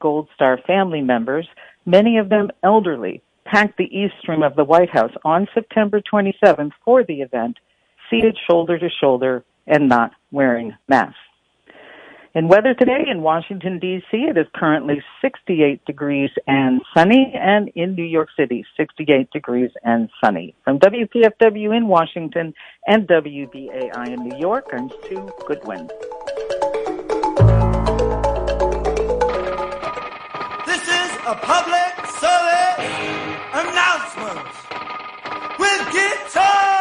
Gold Star family members, many of them elderly, packed the east room of the White House on September 27th for the event, seated shoulder to shoulder and not wearing masks. And weather today in Washington, D.C., it is currently 68 degrees and sunny, and in New York City, 68 degrees and sunny. From WPFW in Washington and WBAI in New York, I'm Sue Goodwin. This is a public service announcement with guitar.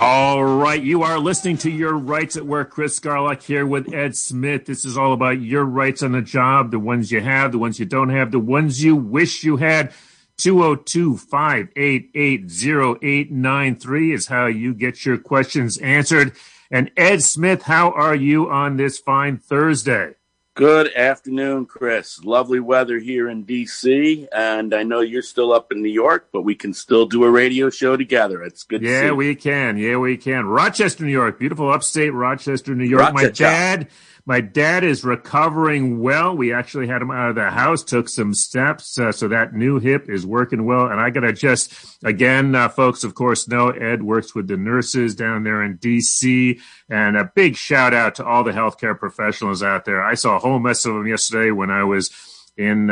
All right, you are listening to Your Rights at Work. Chris Garlock here with Ed Smith. This is all about your rights on the job, the ones you have, the ones you don't have, the ones you wish you had. 202-588-0893 is how you get your questions answered. And Ed Smith, how are you on this fine Thursday? Good afternoon, Chris. Lovely weather here in D.C., and I know you're still up in New York, but we can still do a radio show together. It's good to see you. Yeah, we can. Rochester, New York. Beautiful upstate Rochester, New York. Rochester. My dad is recovering well. We actually had him out of the house, took some steps, so that new hip is working well. And I got to just, again, folks, of course, know Ed works with the nurses down there in D.C., and a big shout out to all the healthcare professionals out there. I saw a whole mess of them yesterday when I was in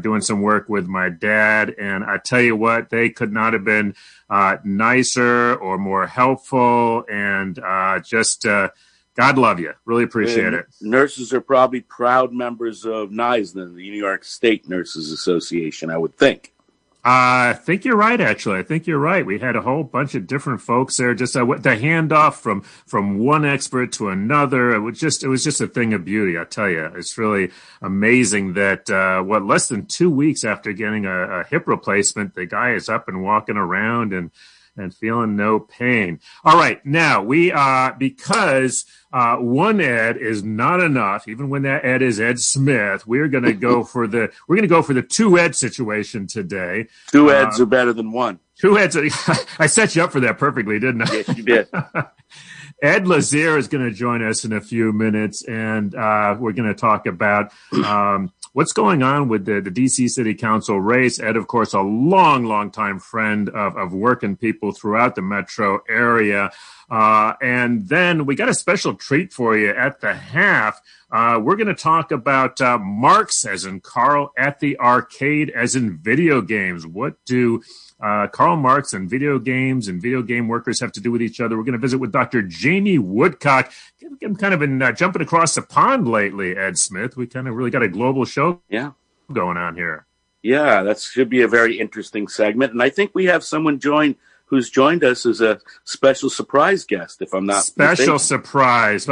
doing some work with my dad. And I tell you what, they could not have been nicer or more helpful. And God love you. Really appreciate it. Nurses are probably proud members of NYSNA, the New York State Nurses Association, I would think. I think you're right, actually. We had a whole bunch of different folks there. Just the handoff from one expert to another. It was just a thing of beauty, I tell you. It's really amazing that, less than 2 weeks after getting a hip replacement, the guy is up and walking around and feeling no pain. All right. Now, because one Ed is not enough, even when that Ed is Ed Smith, we're going to go for the two Ed situation today. Two Eds are better than one. Two Eds. I set you up for that perfectly, didn't I? Yes, you did. Ed Lazere is going to join us in a few minutes, and we're going to talk about what's going on with the DC City Council race. Ed, of course, a long, long-time friend of working people throughout the metro area. And then we got a special treat for you at the half. We're going to talk about Marx, as in Karl, at the arcade, as in video games. What do Karl Marx and video games and video game workers have to do with each other? We're going to visit with Dr. Jamie Woodcock. I'm kind of been jumping across the pond lately, Ed Smith. We kind of really got a global show going on here. Yeah, that should be a very interesting segment. And I think we have someone who's joined us as a special surprise guest, if I'm not mistaken. Special surprise,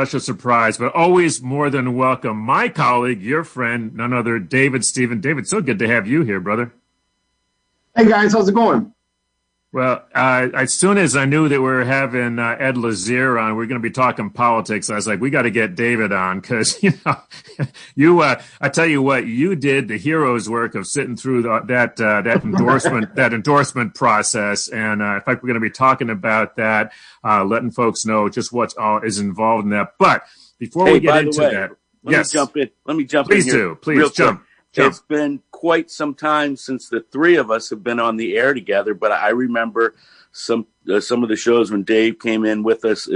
but always more than welcome. My colleague, your friend, none other, David Stephen. David, so good to have you here, brother. Hey, guys, how's it going? Well, as soon as I knew that we were having Ed Lazere on, we're going to be talking politics. I was like, we got to get David on because, I tell you what, you did the hero's work of sitting through that endorsement process. And in fact, we're going to be talking about that, letting folks know just what all is involved in that. But before we get into that, let me jump in. Please jump in. It's been quite some time since the three of us have been on the air together, but I remember some of the shows when Dave came in with us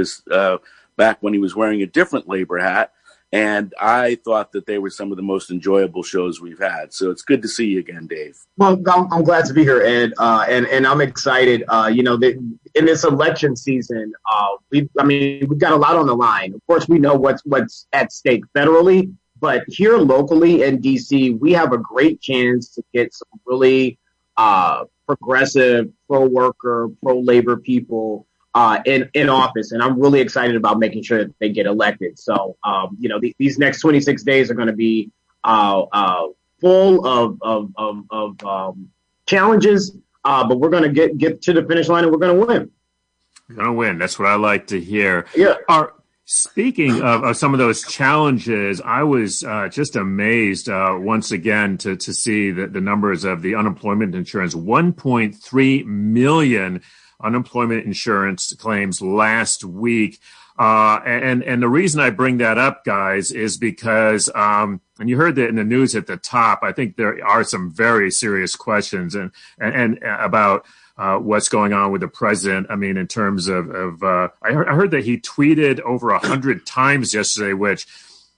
back when he was wearing a different labor hat, and I thought that they were some of the most enjoyable shows we've had. So it's good to see you again, Dave. Well, I'm glad to be here, Ed, and I'm excited. In this election season, we've got a lot on the line. Of course, we know what's at stake federally. But here locally in D.C., we have a great chance to get some really progressive, pro-worker, pro-labor people in office. And I'm really excited about making sure that they get elected. So, these next 26 days are going to be full of challenges. But we're going to get to the finish line and we're going to win. That's what I like to hear. Yeah. Our, Speaking of some of those challenges, I was just amazed once again to see the numbers of the unemployment insurance. 1.3 million unemployment insurance claims last week. And the reason I bring that up, guys, is because, and you heard that in the news at the top, I think there are some very serious questions and about what's going on with the president. I mean, in terms of I heard that he tweeted over 100 times yesterday, which,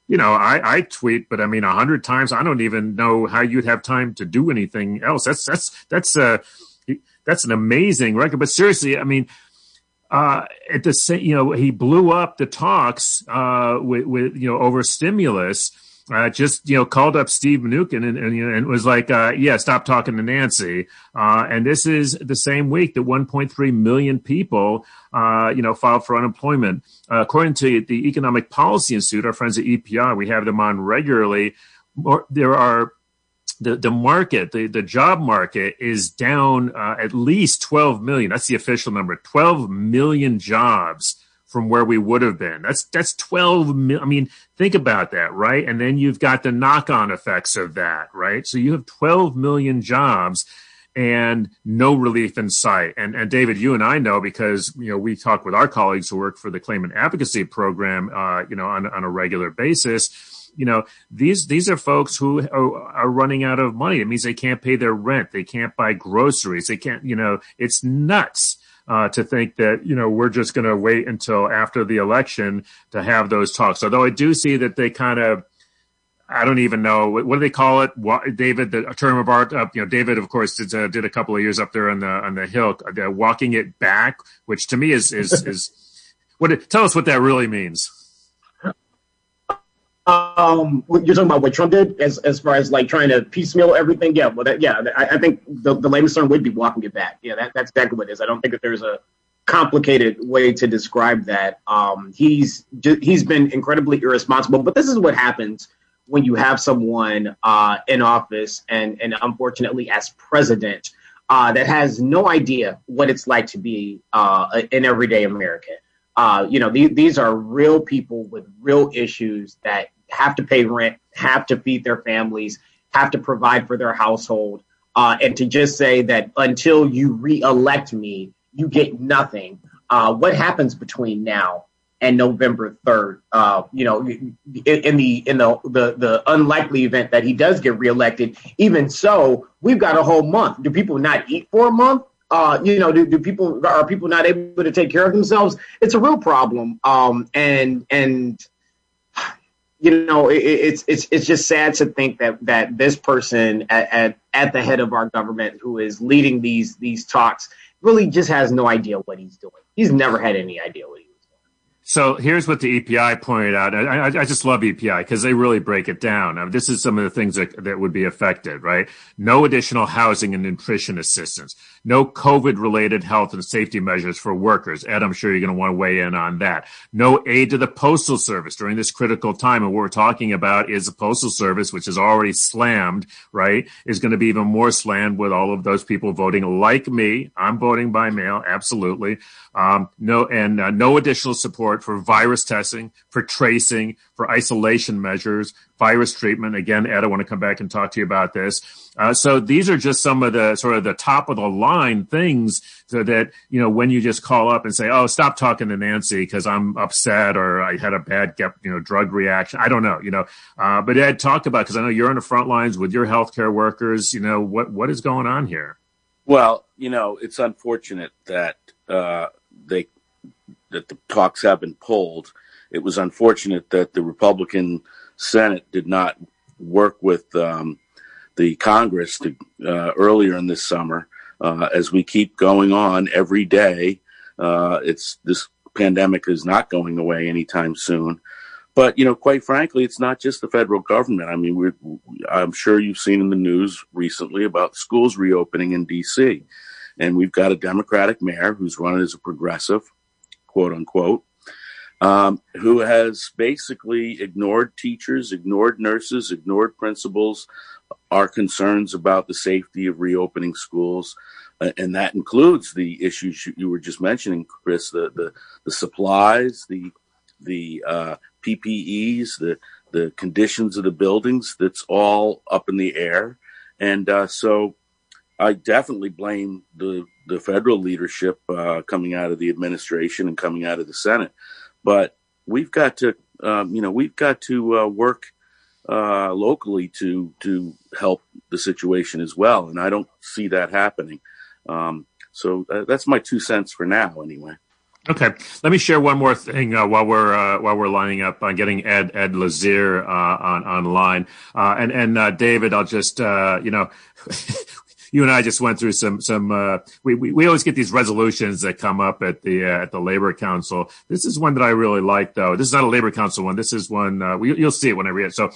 you know, I tweet, but I mean, 100 times, I don't even know how you'd have time to do anything else. That's an amazing record. But seriously, I mean, at the same, you know, he blew up the talks with you know, over stimulus. Just, you know, called up Steve Mnookin and was like, yeah, stop talking to Nancy. And this is the same week that 1.3 million people, you know, filed for unemployment. According to the Economic Policy Institute, our friends at EPI, we have them on regularly. There are the market, the job market is down at least 12 million. That's the official number, 12 million jobs from where we would have been. That's 12 million. I mean, think about that, right? And then you've got the knock-on effects of that, right? So you have 12 million jobs and no relief in sight. And David, you and I know, because, you know, we talk with our colleagues who work for the Claimant Advocacy Program, you know, on a regular basis. You know, these are folks who are running out of money. It means they can't pay their rent. They can't buy groceries. They can't, you know, it's nuts. To think that, you know, we're just going to wait until after the election to have those talks. Although I do see that they kind of, I don't even know, what do they call it? What, David, the term of art, you know, David, of course, did a couple of years up there on the Hill, walking it back, which to me is what, tell us what that really means. You're talking about what Trump did as far as like trying to piecemeal everything. Yeah. Well, I think the layman's term would be walking it back. Yeah. That's exactly what it is. I don't think that there's a complicated way to describe that. He's been incredibly irresponsible, but this is what happens when you have someone, in office and unfortunately as president, that has no idea what it's like to be, an everyday American. You know, these are real people with real issues that have to pay rent, have to feed their families, have to provide for their household. And to just say that until you reelect me, you get nothing. What happens between now and November 3rd? You know, in the unlikely event that he does get reelected, even so, we've got a whole month. Do people not eat for a month? You know, are people not able to take care of themselves? It's a real problem. And you know, it's just sad to think that this person at the head of our government who is leading these talks really just has no idea what he's doing. He's never had any idea what he was doing. So here's what the EPI pointed out. I just love EPI because they really break it down. I mean, this is some of the things that would be affected, right? No additional housing and nutrition assistance. No COVID-related health and safety measures for workers. Ed, I'm sure you're going to want to weigh in on that. No aid to the Postal Service during this critical time. And what we're talking about is the Postal Service, which is already slammed, right, is going to be even more slammed with all of those people voting like me. I'm voting by mail, absolutely. No additional support for virus testing, for tracing, for isolation measures, virus treatment. Again, Ed, I want to come back and talk to you about this. So these are just some of the sort of the top of the line things so that, you know, when you just call up and say, oh, stop talking to Nancy because I'm upset or I had a bad, you know, drug reaction. I don't know, you know, but Ed, talk about, because I know you're on the front lines with your healthcare workers. You know, what is going on here? Well, you know, it's unfortunate that the talks have been pulled. It was unfortunate that the Republican Senate did not work with the Congress earlier in this summer. As we keep going on every day, this pandemic is not going away anytime soon. But, you know, quite frankly, it's not just the federal government. I mean, I'm sure you've seen in the news recently about schools reopening in D.C. And we've got a Democratic mayor who's running as a progressive, quote unquote, who has basically ignored teachers, ignored nurses, ignored principals, our concerns about the safety of reopening schools. And that includes the issues you were just mentioning, Chris, the supplies, the the PPEs, the conditions of the buildings. That's all up in the air. And so I definitely blame the federal leadership coming out of the administration and coming out of the Senate. But we've got to, work locally to help the situation as well. And I don't see that happening. So that's my 2 cents for now, anyway. Okay, let me share one more thing while we're lining up on getting Ed Lazere online. And David, I'll just you and I just went through some. We always get these resolutions that come up at the Labor Council. This is one that I really like, though. This is not a Labor Council one. This is one you'll see it when I read it. So,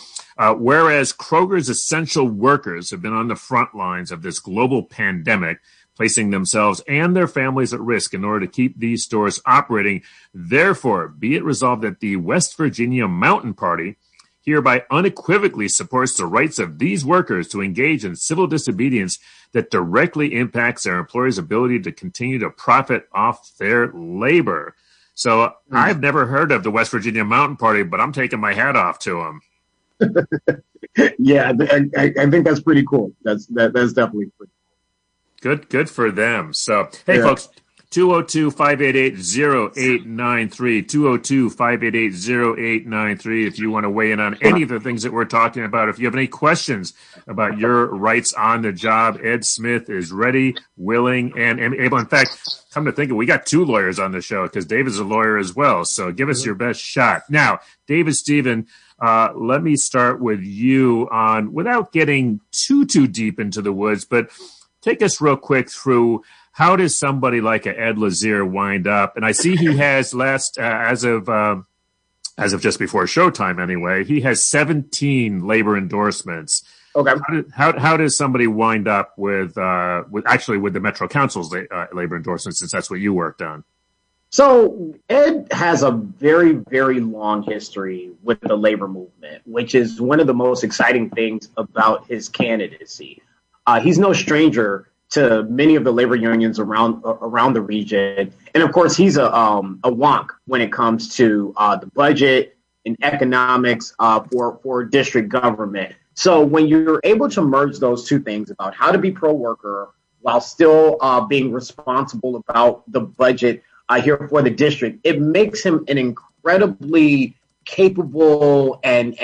whereas Kroger's essential workers have been on the front lines of this global pandemic, placing themselves and their families at risk in order to keep these stores operating, therefore, be it resolved that the West Virginia Mountain Party hereby unequivocally supports the rights of these workers to engage in civil disobedience that directly impacts their employers' ability to continue to profit off their labor. So I've never heard of the West Virginia Mountain Party, but I'm taking my hat off to them. Yeah, I think that's pretty cool. That's definitely pretty cool. Good for them. So, hey, folks. 202-588-0893, 202-588-0893. If you want to weigh in on any of the things that we're talking about, if you have any questions about your rights on the job, Ed Smith is ready, willing, and able. In fact, come to think of it, we got two lawyers on the show because David's a lawyer as well. So give us your best shot. Now, David Stephen, let me start with you on, without getting too deep into the woods, but take us real quick through, how does somebody like Ed Lazere wind up? And I see he has last, as of just before showtime anyway, he has 17 labor endorsements. Okay. How does somebody wind up with the Metro Council's labor endorsements, since that's what you worked on? So Ed has a very, very long history with the labor movement, which is one of the most exciting things about his candidacy. He's no stranger to many of the labor unions around the region. And of course, he's a wonk when it comes to the budget and economics for district government. So when you're able to merge those two things about how to be pro-worker while still being responsible about the budget here for the district, it makes him an incredibly capable and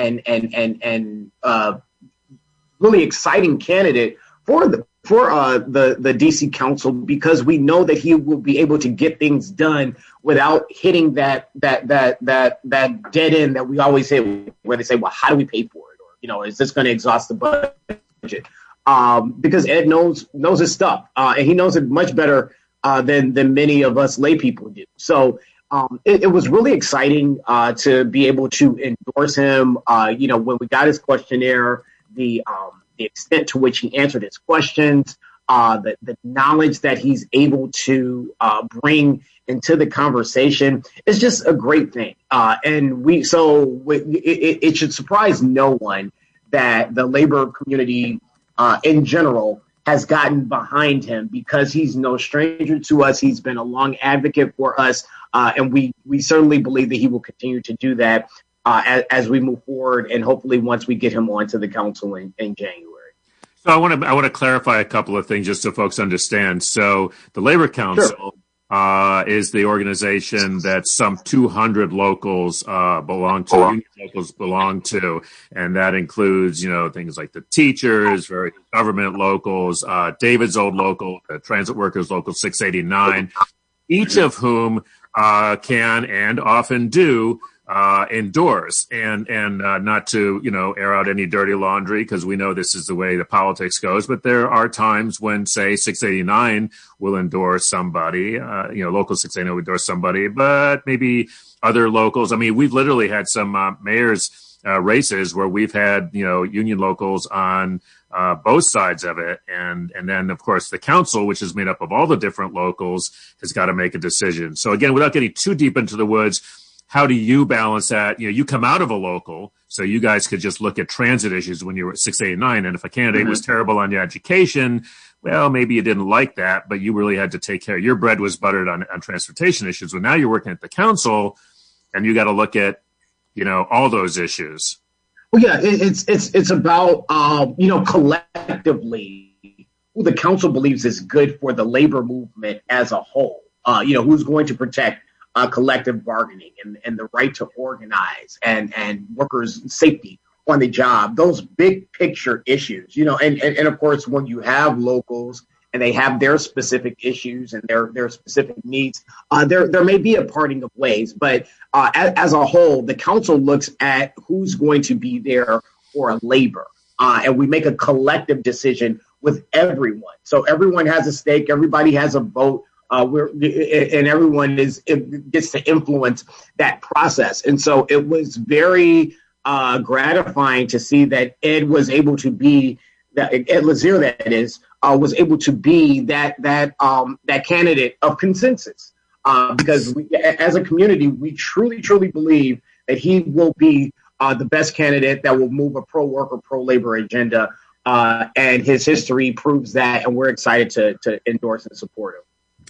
really exciting candidate for the DC Council, because we know that he will be able to get things done without hitting that dead end that we always hit, where they say, well, how do we pay for it? Or, is this going to exhaust the budget? Because Ed knows his stuff, and he knows it much better than many of us lay people do. So it was really exciting to be able to endorse him. When we got his questionnaire, the extent to which he answered his questions, the knowledge that he's able to bring into the conversation is just a great thing. It should surprise no one that the labor community in general has gotten behind him, because he's no stranger to us. He's been a long advocate for us, and we certainly believe that he will continue to do that as we move forward, and hopefully once we get him onto the council in January. So I want to clarify a couple of things just so folks understand. So the Labor Council is the organization that some 200 locals belong to, union locals belong to, and that includes, things like the teachers, various government locals, David's old local, transit workers, local 689, each of whom can and often do indoors, and not to, air out any dirty laundry, because we know this is the way the politics goes. But there are times when, say, 689 will endorse somebody, local 689 will endorse somebody, but maybe other locals. I mean, we've literally had some mayor's races where we've had, union locals on both sides of it. And then, of course, the council, which is made up of all the different locals, has got to make a decision. So again, without getting too deep into the woods, how do you balance that? You come out of a local, so you guys could just look at transit issues when you were at 689. And if a candidate was terrible on your education, well, maybe you didn't like that, but you really had to take care. Your bread was buttered on transportation issues. Well, now you're working at the council, and you got to look at, you know, all those issues. Well, yeah, it's about, you know, collectively who the council believes is good for the labor movement as a whole. You know, who's going to protect collective bargaining and the right to organize and workers' safety on the job, those big picture issues, you know, and of course, when you have locals and they have their specific issues and their specific needs, there may be a parting of ways. But as a whole, the council looks at who's going to be there for labor, and we make a collective decision with everyone. So everyone has a stake. Everybody has a vote. And everyone gets to influence that process. And so it was very gratifying to see that Ed was able to be that Ed Lazere was able to be that candidate of consensus, because we, as a community, we truly believe that he will be the best candidate that will move a pro-worker, pro-labor agenda, and his history proves that, and we're excited to endorse and support him.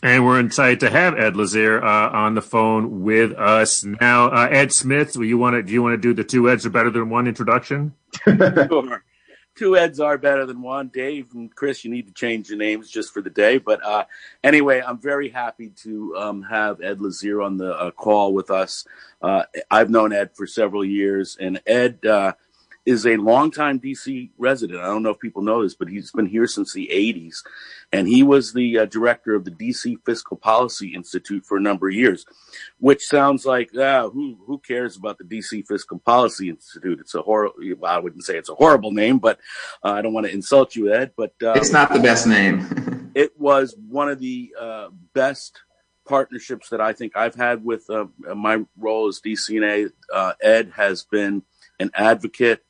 And we're excited to have Ed Lazere on the phone with us now. Ed Smith, do you want to do the two Eds are better than one introduction? Sure. Two Eds are better than one. Dave and Chris, you need to change your names just for the day. But anyway, I'm very happy to have Ed Lazere on the call with us. I've known Ed for several years, and Ed is a longtime DC resident. I don't know if people know this, but he's been here since the 80s. And he was the director of the DC Fiscal Policy Institute for a number of years, which sounds like, who cares about the DC Fiscal Policy Institute? It's a horrible, well, I wouldn't say it's a horrible name, but I don't want to insult you, Ed. But it's not the best name. It was one of the best partnerships that I think I've had with my role as DCNA. Ed has been an advocate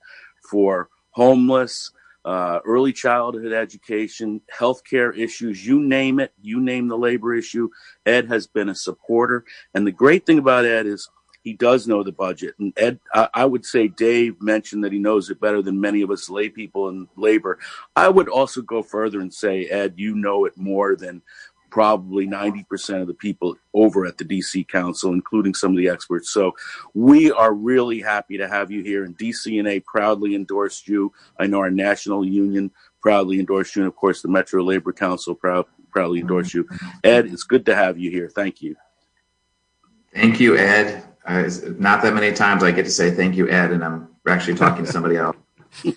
for homeless, early childhood education, healthcare issues, you name it, you name the labor issue. Ed has been a supporter. And the great thing about Ed is he does know the budget. And Ed, I would say Dave mentioned that he knows it better than many of us lay people in labor. I would also go further and say, Ed, you know it more than probably 90% of the people over at the DC Council, including some of the experts. So we are really happy to have you here. And DCNA proudly endorsed you. I know our national union proudly endorsed you. And, of course, the Metro Labor Council proudly endorsed you. Ed, it's good to have you here. Thank you. Thank you, Ed. Not that many times I get to say thank you, Ed, and I'm actually talking to somebody else.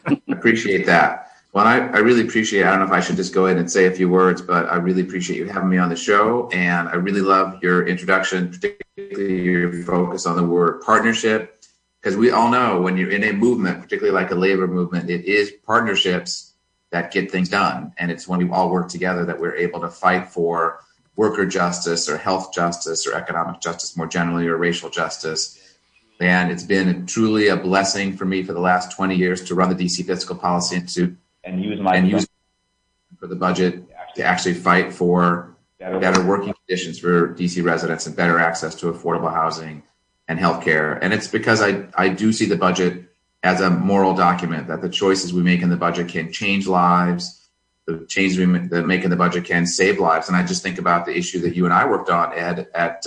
I appreciate that. Well, I really appreciate it. I don't know if I should just go in and say a few words, but I really appreciate you having me on the show. And I really love your introduction, particularly your focus on the word partnership, because we all know when you're in a movement, particularly like a labor movement, it is partnerships that get things done. And it's when we all work together that we're able to fight for worker justice or health justice or economic justice more generally or racial justice. And it's been truly a blessing for me for the last 20 years to run the DC Fiscal Policy Institute and use for the budget to actually fight for better working conditions for DC residents and better access to affordable housing and healthcare. And it's because I do see the budget as a moral document, that the choices we make in the budget can change lives, the changes we make in the budget can save lives. And I just think about the issue that you and I worked on, Ed, at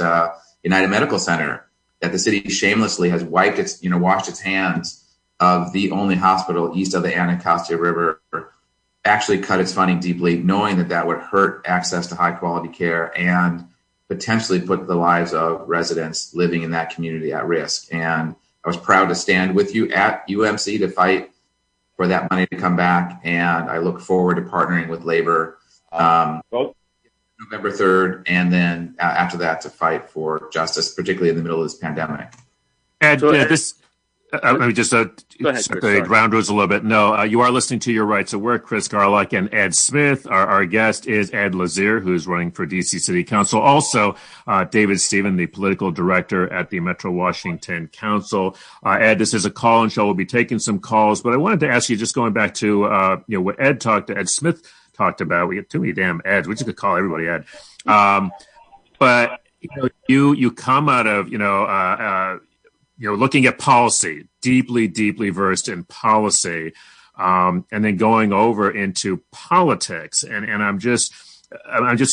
United Medical Center, that the city shamelessly has washed its hands of the only hospital east of the Anacostia River, actually cut its funding deeply, knowing that that would hurt access to high quality care and potentially put the lives of residents living in that community at risk. And I was proud to stand with you at UMC to fight for that money to come back. And I look forward to partnering with labor November 3rd, and then after that to fight for justice, particularly in the middle of this pandemic. And this... Let me just set the ground rules a little bit. No, you are listening to Your Right to Work. Chris Garlock and Ed Smith. Our guest is Ed Lazere, who's running for D.C. City Council. Also, David Stephen, the political director at the Metro Washington Council. Ed, this is a call and show. We'll be taking some calls, but I wanted to ask you, just going back to what Ed Smith talked about. We get too many damn Eds. We just could call everybody Ed. But you come out of looking at policy, deeply versed in policy, and then going over into politics. And I'm just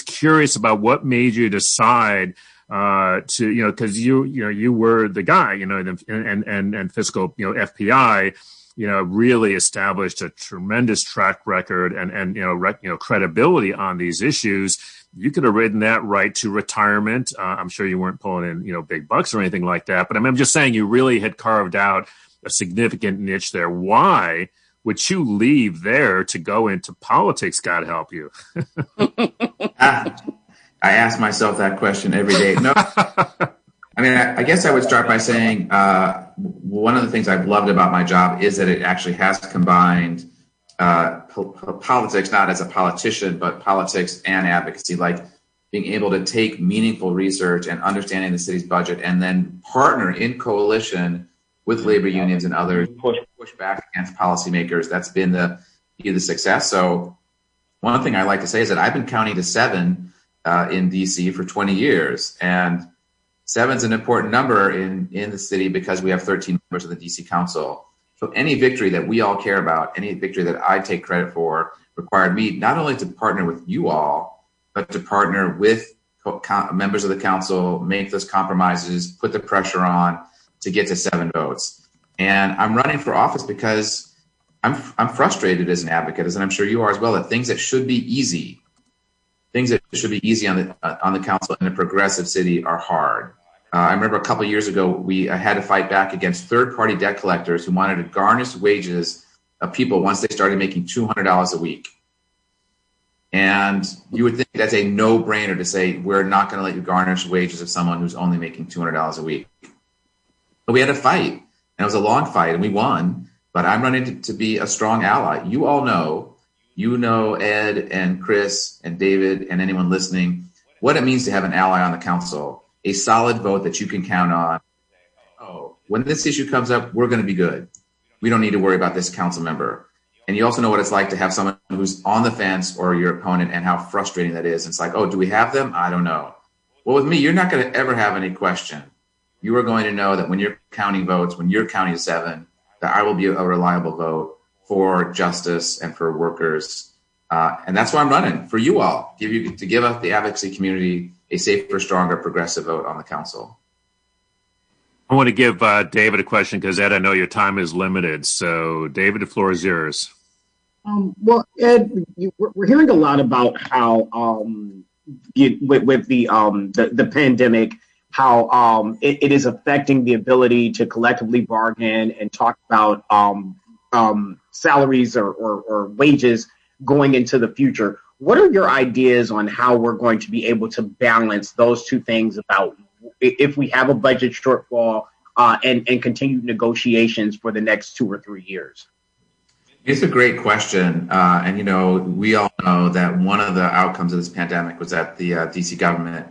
curious about what made you decide to, you know, because you were the guy, you know, and Fiscal, you know, FPI, you know, really established a tremendous track record and credibility on these issues. You could have ridden that right to retirement. I'm sure you weren't pulling in, you know, big bucks or anything like that. But I mean, I'm just saying you really had carved out a significant niche there. Why would you leave there to go into politics? God help you. I ask myself that question every day. No, I mean, I guess I would start by saying one of the things I've loved about my job is that it actually has combined politics, not as a politician, but politics and advocacy, like being able to take meaningful research and understanding the city's budget and then partner in coalition with labor unions and others, push back against policymakers. That's been the key to the success. So one thing I like to say is that I've been counting to seven in DC for 20 years. And seven's an important number in the city because we have 13 members of the DC Council. So any victory that we all care about, any victory that I take credit for, required me not only to partner with you all, but to partner with members of the council, make those compromises, put the pressure on to get to seven votes. And I'm running for office because I'm frustrated as an advocate, as I'm sure you are as well, that things that should be easy, things that should be easy on the council in a progressive city are hard. I remember a couple of years ago, we had to fight back against third-party debt collectors who wanted to garnish wages of people once they started making $200 a week. And you would think that's a no-brainer to say, we're not going to let you garnish wages of someone who's only making $200 a week. But we had a fight, and it was a long fight, and we won. But I'm running to be a strong ally. You all know, Ed and Chris and David and anyone listening, what it means to have an ally on the council. A solid vote that you can count on. Oh, when this issue comes up, we're going to be good. We don't need to worry about this council member. And you also know what it's like to have someone who's on the fence or your opponent and how frustrating that is. It's like, oh, do we have them? I don't know. Well, with me, you're not going to ever have any question. You are going to know that when you're counting votes, when you're counting seven, that I will be a reliable vote for justice and for workers. And that's why I'm running for you all, to give up the advocacy community a safer, stronger, progressive vote on the council. I want to give David a question because, Ed, I know your time is limited. So, David, the floor is yours. Well, Ed, we're hearing a lot about how with the pandemic, how it is affecting the ability to collectively bargain and talk about salaries or wages going into the future. What are your ideas on how we're going to be able to balance those two things about if we have a budget shortfall and continued negotiations for the next 2 or 3 years? It's a great question. And, you know, we all know that one of the outcomes of this pandemic was that the DC government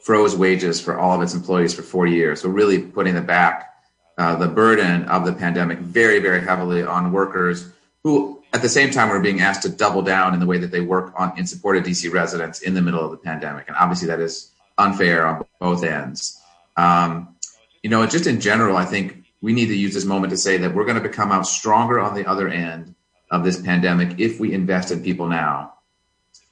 froze wages for all of its employees for 40 years. So really putting the burden of the pandemic very, very heavily on workers who, at the same time, we're being asked to double down in the way that they work in support of DC residents in the middle of the pandemic. And obviously that is unfair on both ends. You know, just in general, I think we need to use this moment to say that we're going to become out stronger on the other end of this pandemic if we invest in people now.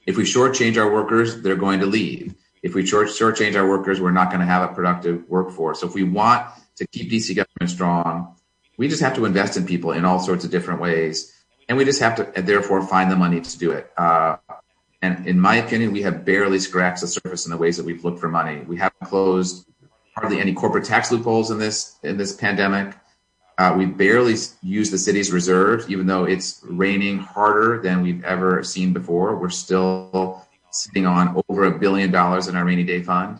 If we shortchange our workers, they're going to leave. If we shortchange our workers, we're not going to have a productive workforce. So if we want to keep DC government strong, we just have to invest in people in all sorts of different ways. And we just have to, therefore, find the money to do it. And in my opinion, we have barely scratched the surface in the ways that we've looked for money. We haven't closed hardly any corporate tax loopholes in this pandemic. We barely used the city's reserves, even though it's raining harder than we've ever seen before. We're still sitting on over $1 billion in our rainy day fund.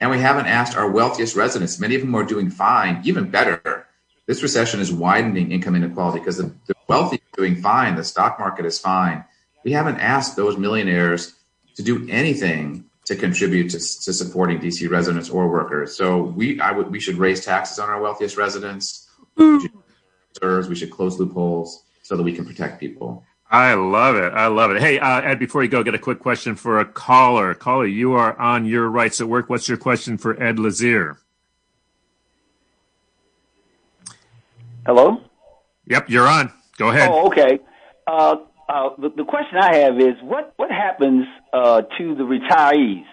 And we haven't asked our wealthiest residents. Many of them are doing fine, even better. This recession is widening income inequality because the wealthy are doing fine. The stock market is fine. We haven't asked those millionaires to do anything to contribute to supporting DC residents or workers. So we should raise taxes on our wealthiest residents. We should close loopholes so that we can protect people. I love it. I love it. Hey, Ed, before you go, get a quick question for a caller. Caller, you are on Your Rights at Work. What's your question for Ed Lazere? Hello? Yep, you're on. Go ahead. Oh, okay. The question I have is, what happens to the retirees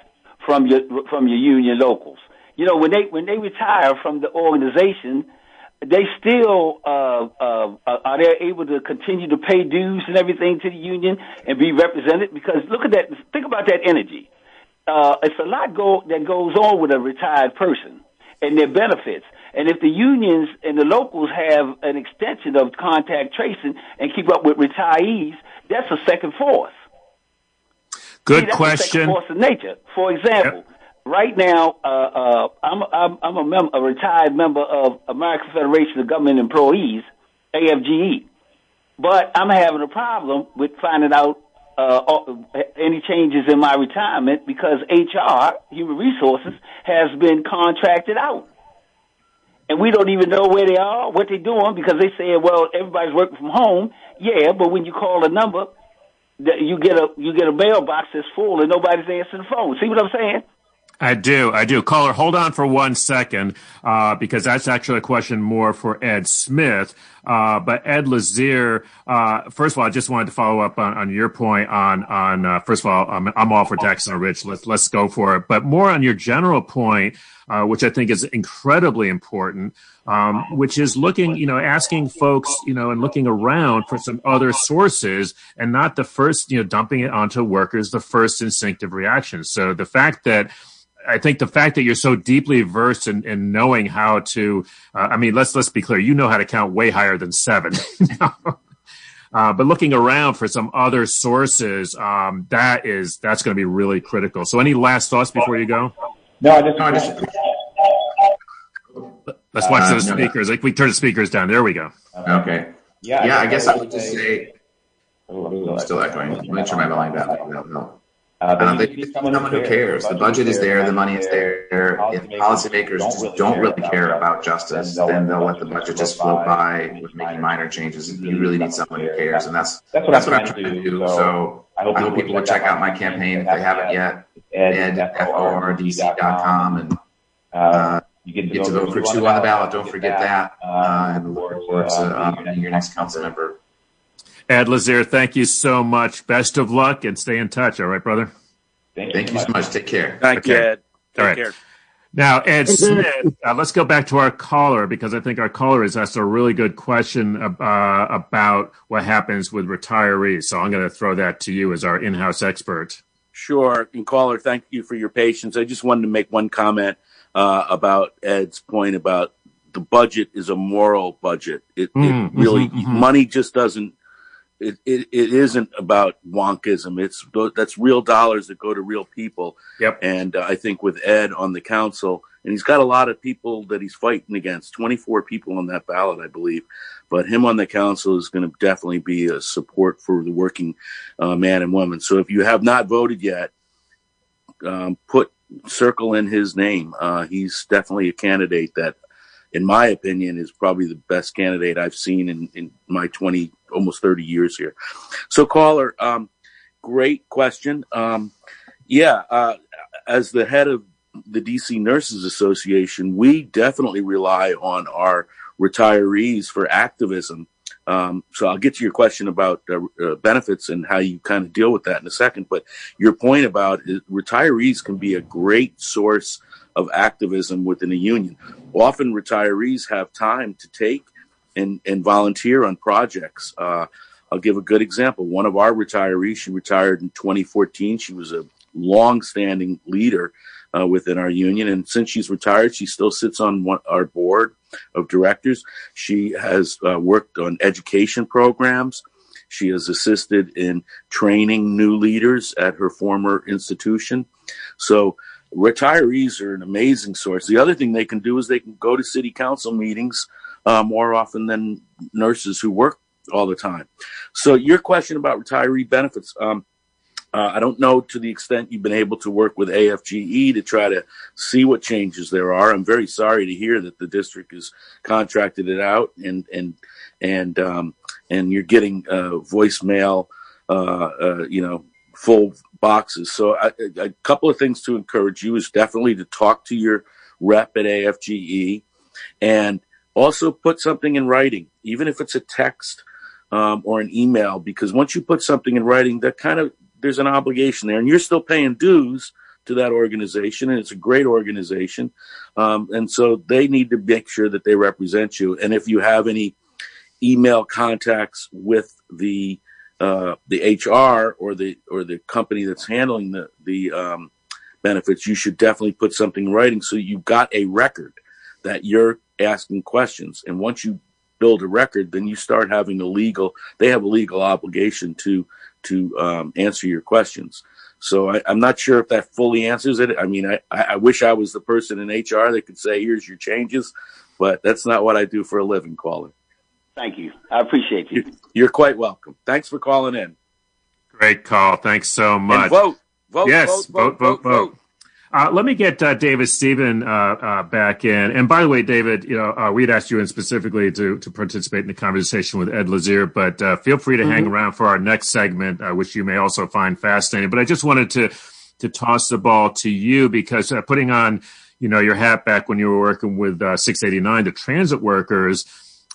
from your union locals. You know, when they retire from the organization, they still are they able to continue to pay dues and everything to the union and be represented? Because look at that, think about that energy. It's a lot that goes on with a retired person and their benefits. And if the unions and the locals have an extension of contact tracing and keep up with retirees, that's a second force. Good question. Second force of nature. For example, yep. Right now, I'm a retired member of American Federation of Government Employees, AFGE, but I'm having a problem with finding out any changes in my retirement because HR, Human Resources, has been contracted out. And we don't even know where they are, what they're doing, because they say, well, everybody's working from home. Yeah, but when you call a number, you get a mailbox that's full and nobody's answering the phone. See what I'm saying? I do. Caller, hold on for 1 second, because that's actually a question more for Ed Smith. But Ed Lazere, first of all, I just wanted to follow up on your point on first of all, I'm all for taxing the rich. Let's go for it. But more on your general point, which I think is incredibly important, which is looking, asking folks, and looking around for some other sources and not the first, dumping it onto workers, the first instinctive reaction. So the fact that you're so deeply versed in knowing how to, let's be clear, how to count way higher than seven. But looking around for some other sources, that's going to be really critical. So any last thoughts before you go? No, I just want to. Let's watch those speakers. Like we turn the speakers down. There we go. Okay. Yeah. I guess I would just say. I'm still echoing. I'm going to turn my volume down. Someone who cares. The budget is there. The money is there. If policymakers don't really care about justice, then they'll let the budget just float by with making minor changes. You really need someone who cares, and that's what I'm trying to do. So I hope people will check out my campaign if they haven't yet. EdFordC.com, and you get to vote for two on the ballot. Don't forget that. And look forward to being your next council member. Ed Lazere, thank you so much. Best of luck and stay in touch. All right, brother? Thank you so much. Take care. Thank you, Ed. Take care. Now, Ed Smith, let's go back to our caller because I think our caller has asked a really good question about what happens with retirees. So I'm going to throw that to you as our in-house expert. Sure. And caller, thank you for your patience. I just wanted to make one comment about Ed's point about the budget is a moral budget. It really money just doesn't. It isn't about wonkism. That's real dollars that go to real people. Yep. And I think with Ed on the council, and he's got a lot of people that he's fighting against, 24 people on that ballot, I believe. But him on the council is going to definitely be a support for the working man and woman. So if you have not voted yet, circle in his name. He's definitely a candidate that, in my opinion, is probably the best candidate I've seen in my 20, almost 30 years here. So, caller, great question. As the head of the DC Nurses Association, we definitely rely on our retirees for activism. So I'll get to your question about benefits and how you kind of deal with that in a second. But your point about retirees can be a great source of activism within a union. Often retirees have time to take and volunteer on projects. I'll give a good example. One of our retirees, she retired in 2014. She was a long-standing leader within our union. And since she's retired, she still sits on our board of directors. She has worked on education programs. She has assisted in training new leaders at her former institution. So retirees are an amazing source. The other thing they can do is they can go to city council meetings more often than nurses who work all the time. So your question about retiree benefits, I don't know to the extent you've been able to work with AFGE to try to see what changes there are. I'm very sorry to hear that the district has contracted it out and you're getting voicemail, full boxes. So a couple of things to encourage you is definitely to talk to your rep at AFGE and also put something in writing, even if it's a text or an email, because once you put something in writing, there's an obligation there and you're still paying dues to that organization, and it's a great organization. And so they need to make sure that they represent you. And if you have any email contacts with the HR or the company that's handling the benefits, you should definitely put something in writing so you've got a record that you're asking questions. And once you build a record, then you start having they have a legal obligation to answer your questions. So I'm not sure if that fully answers it. I mean, I wish I was the person in HR that could say, here's your changes, but that's not what I do for a living, Caller. Thank you. I appreciate you. You're quite welcome. Thanks for calling in. Great call. Thanks so much. And vote. Vote, yes, vote. Let me get David Stephen back in. And by the way, David, we'd asked you in specifically to participate in the conversation with Ed Lazere, but feel free to hang around for our next segment, which you may also find fascinating. But I just wanted to toss the ball to you because putting on, your hat back when you were working with 689, the transit workers,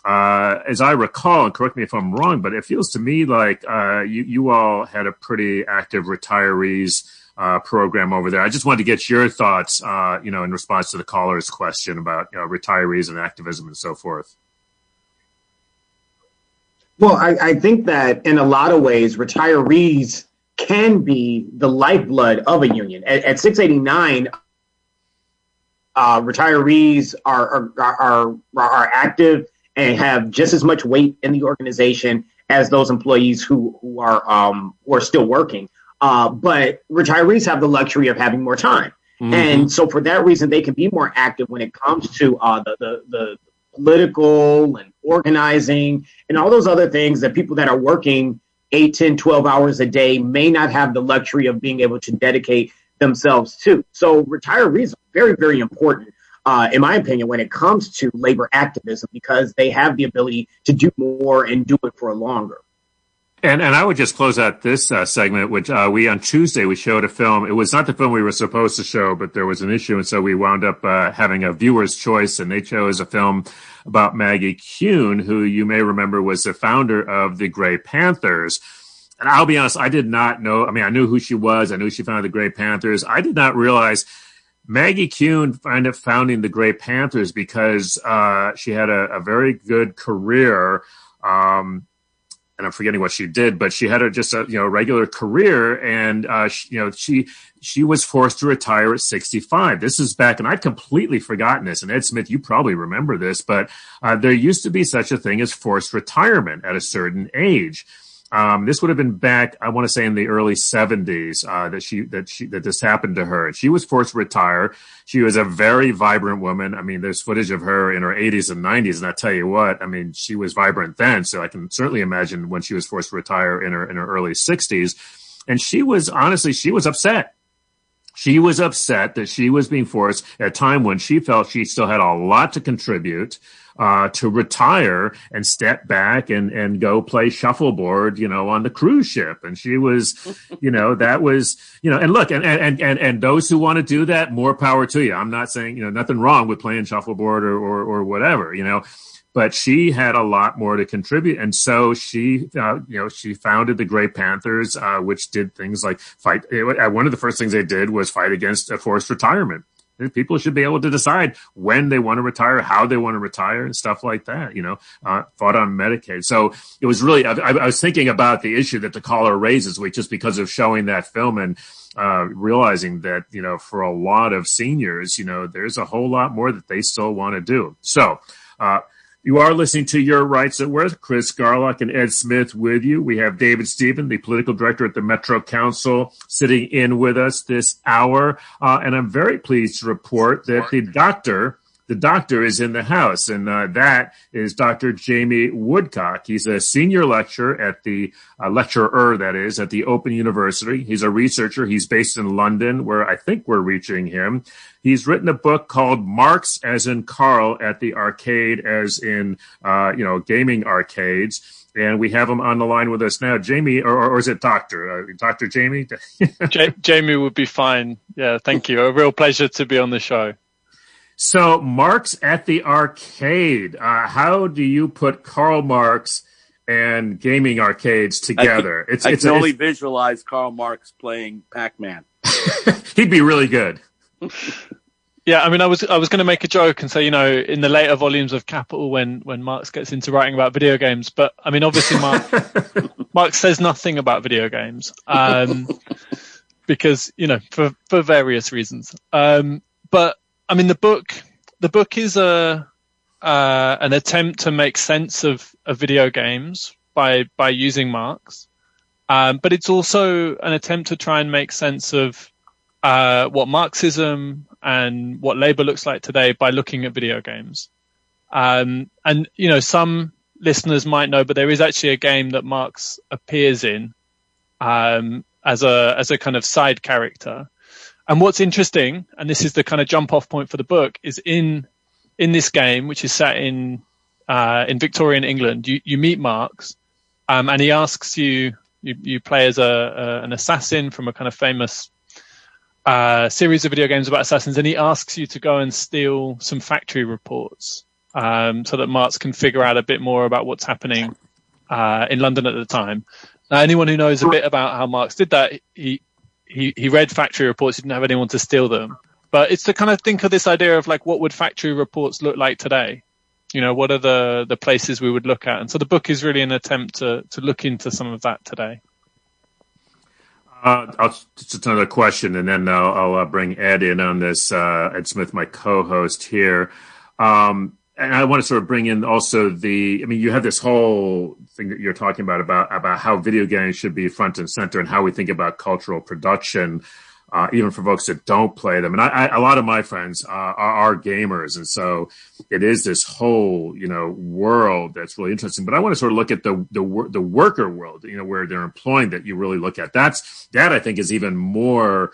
as I recall, and correct me if I'm wrong, but it feels to me like you all had a pretty active retirees program over there. I just wanted to get your thoughts, in response to the caller's question about retirees and activism and so forth. Well, I think that in a lot of ways, retirees can be the lifeblood of a union. At 689, retirees are active and have just as much weight in the organization as those employees who are still working. But retirees have the luxury of having more time. Mm-hmm. And so for that reason, they can be more active when it comes to the political and organizing and all those other things that people that are working 8, 10, 12 hours a day may not have the luxury of being able to dedicate themselves to. So retirees are very, very important, in my opinion, when it comes to labor activism, because they have the ability to do more and do it for longer. And I would just close out this segment, which we on Tuesday, we showed a film. It was not the film we were supposed to show, but there was an issue. And so we wound up having a viewer's choice. And they chose a film about Maggie Kuhn, who you may remember was the founder of the Grey Panthers. And I'll be honest, I did not know. I mean, I knew who she was. I knew she founded the Grey Panthers. I did not realize Maggie Kuhn ended up founding the Grey Panthers because she had a very good career. And I'm forgetting what she did, but she had a regular career, and she was forced to retire at 65. This is back, and I'd completely forgotten this. And Ed Smith, you probably remember this, but there used to be such a thing as forced retirement at a certain age. This would have been back, I want to say, in the early 70s that this happened to her. She was forced to retire. She was a very vibrant woman. I mean, there's footage of her in her 80s and 90s, and I tell you what, I mean, she was vibrant then. So I can certainly imagine when she was forced to retire in her early 60s, and she was upset. She was upset that she was being forced at a time when she felt she still had a lot to contribute. To retire and step back and go play shuffleboard, on the cruise ship. And she was, that was, and look, and those who want to do that, more power to you. I'm not saying, nothing wrong with playing shuffleboard or whatever, but she had a lot more to contribute. And so she founded the Grey Panthers, which did things like fight. One of the first things they did was fight against forced retirement. People should be able to decide when they want to retire, how they want to retire, and stuff like that, fought on Medicaid. So it was really, I was thinking about the issue that the caller raises, which is because of showing that film and realizing that, for a lot of seniors, there's a whole lot more that they still want to do. So you are listening to Your Rights at Work. Chris Garlock and Ed Smith with you. We have David Stephen, the political director at the Metro Council, sitting in with us this hour. And I'm very pleased to report that the doctor is in the house, and that is Dr. Jamie Woodcock. He's a senior lecturer at the Open University. He's a researcher. He's based in London, where I think we're reaching him. He's written a book called Marx, as in Karl at the Arcade, as in, gaming arcades. And we have him on the line with us now. Jamie, or is it Doctor? Dr. Jamie? Jamie would be fine. Yeah, thank you. A real pleasure to be on the show. So, Marx at the Arcade. How do you put Karl Marx and gaming arcades together? I can only visualize Karl Marx playing Pac-Man. He'd be really good. Yeah, I mean, I was going to make a joke and say, you know, in the later volumes of Capital, when Marx gets into writing about video games, but I mean, obviously, Marx says nothing about video games because, you know, for various reasons. But I mean, the book is an attempt to make sense of video games by using Marx, but it's also an attempt to try and make sense of what Marxism and what labor looks like today by looking at video games. And, you know, some listeners might know, but there is actually a game that Marx appears in as a kind of side character. And what's interesting, and this is the kind of jump off point for the book, is in this game, which is set in Victorian England, you meet Marx, and he asks you play as an assassin from a kind of famous series of video games about assassins, and he asks you to go and steal some factory reports so that Marx can figure out a bit more about what's happening in London at the time. Now, anyone who knows a bit about how Marx did that, he read factory reports, he didn't have anyone to steal them. But it's to kind of think of this idea of, like, what would factory reports look like today? You know, what are the places we would look at? And so the book is really an attempt to look into some of that today. Just another question, and then I'll bring Ed in on this, Ed Smith, my co-host here. And I want to sort of bring in also you have this whole thing that you're talking about how video games should be front and center and how we think about cultural production, even for folks that don't play them. And a lot of my friends are gamers, and so it is this whole, you know, world that's really interesting. But I want to sort of look at the worker world, you know, where they're employing, that you really look at. That I think is even more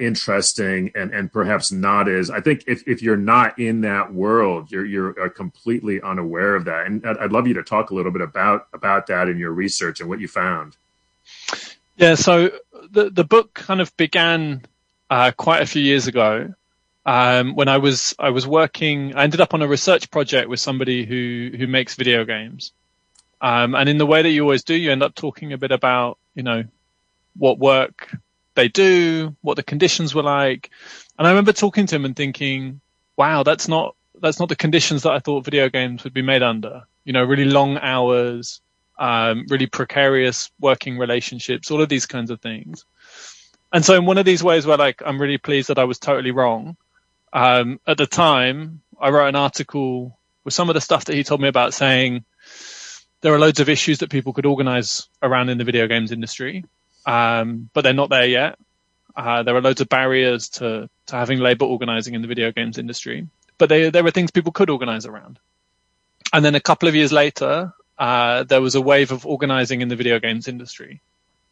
interesting and perhaps not as, I think if you're not in that world, you're completely unaware of that. And I'd love you to talk a little bit about that in your research and what you found. Yeah, so the book kind of began quite a few years ago when I was working. I ended up on a research project with somebody who makes video games, and in the way that you always do, you end up talking a bit about, you know, what work they do, what the conditions were like. And I remember talking to him and thinking, wow, that's not the conditions that I thought video games would be made under. You know, really long hours. Really precarious working relationships, all of these kinds of things. And so in one of these ways where, like, I'm really pleased that I was totally wrong. At the time, I wrote an article with some of the stuff that he told me about, saying there are loads of issues that people could organize around in the video games industry, but they're not there yet. There are loads of barriers to having labor organizing in the video games industry, but there were things people could organize around. And then a couple of years later, there was a wave of organizing in the video games industry.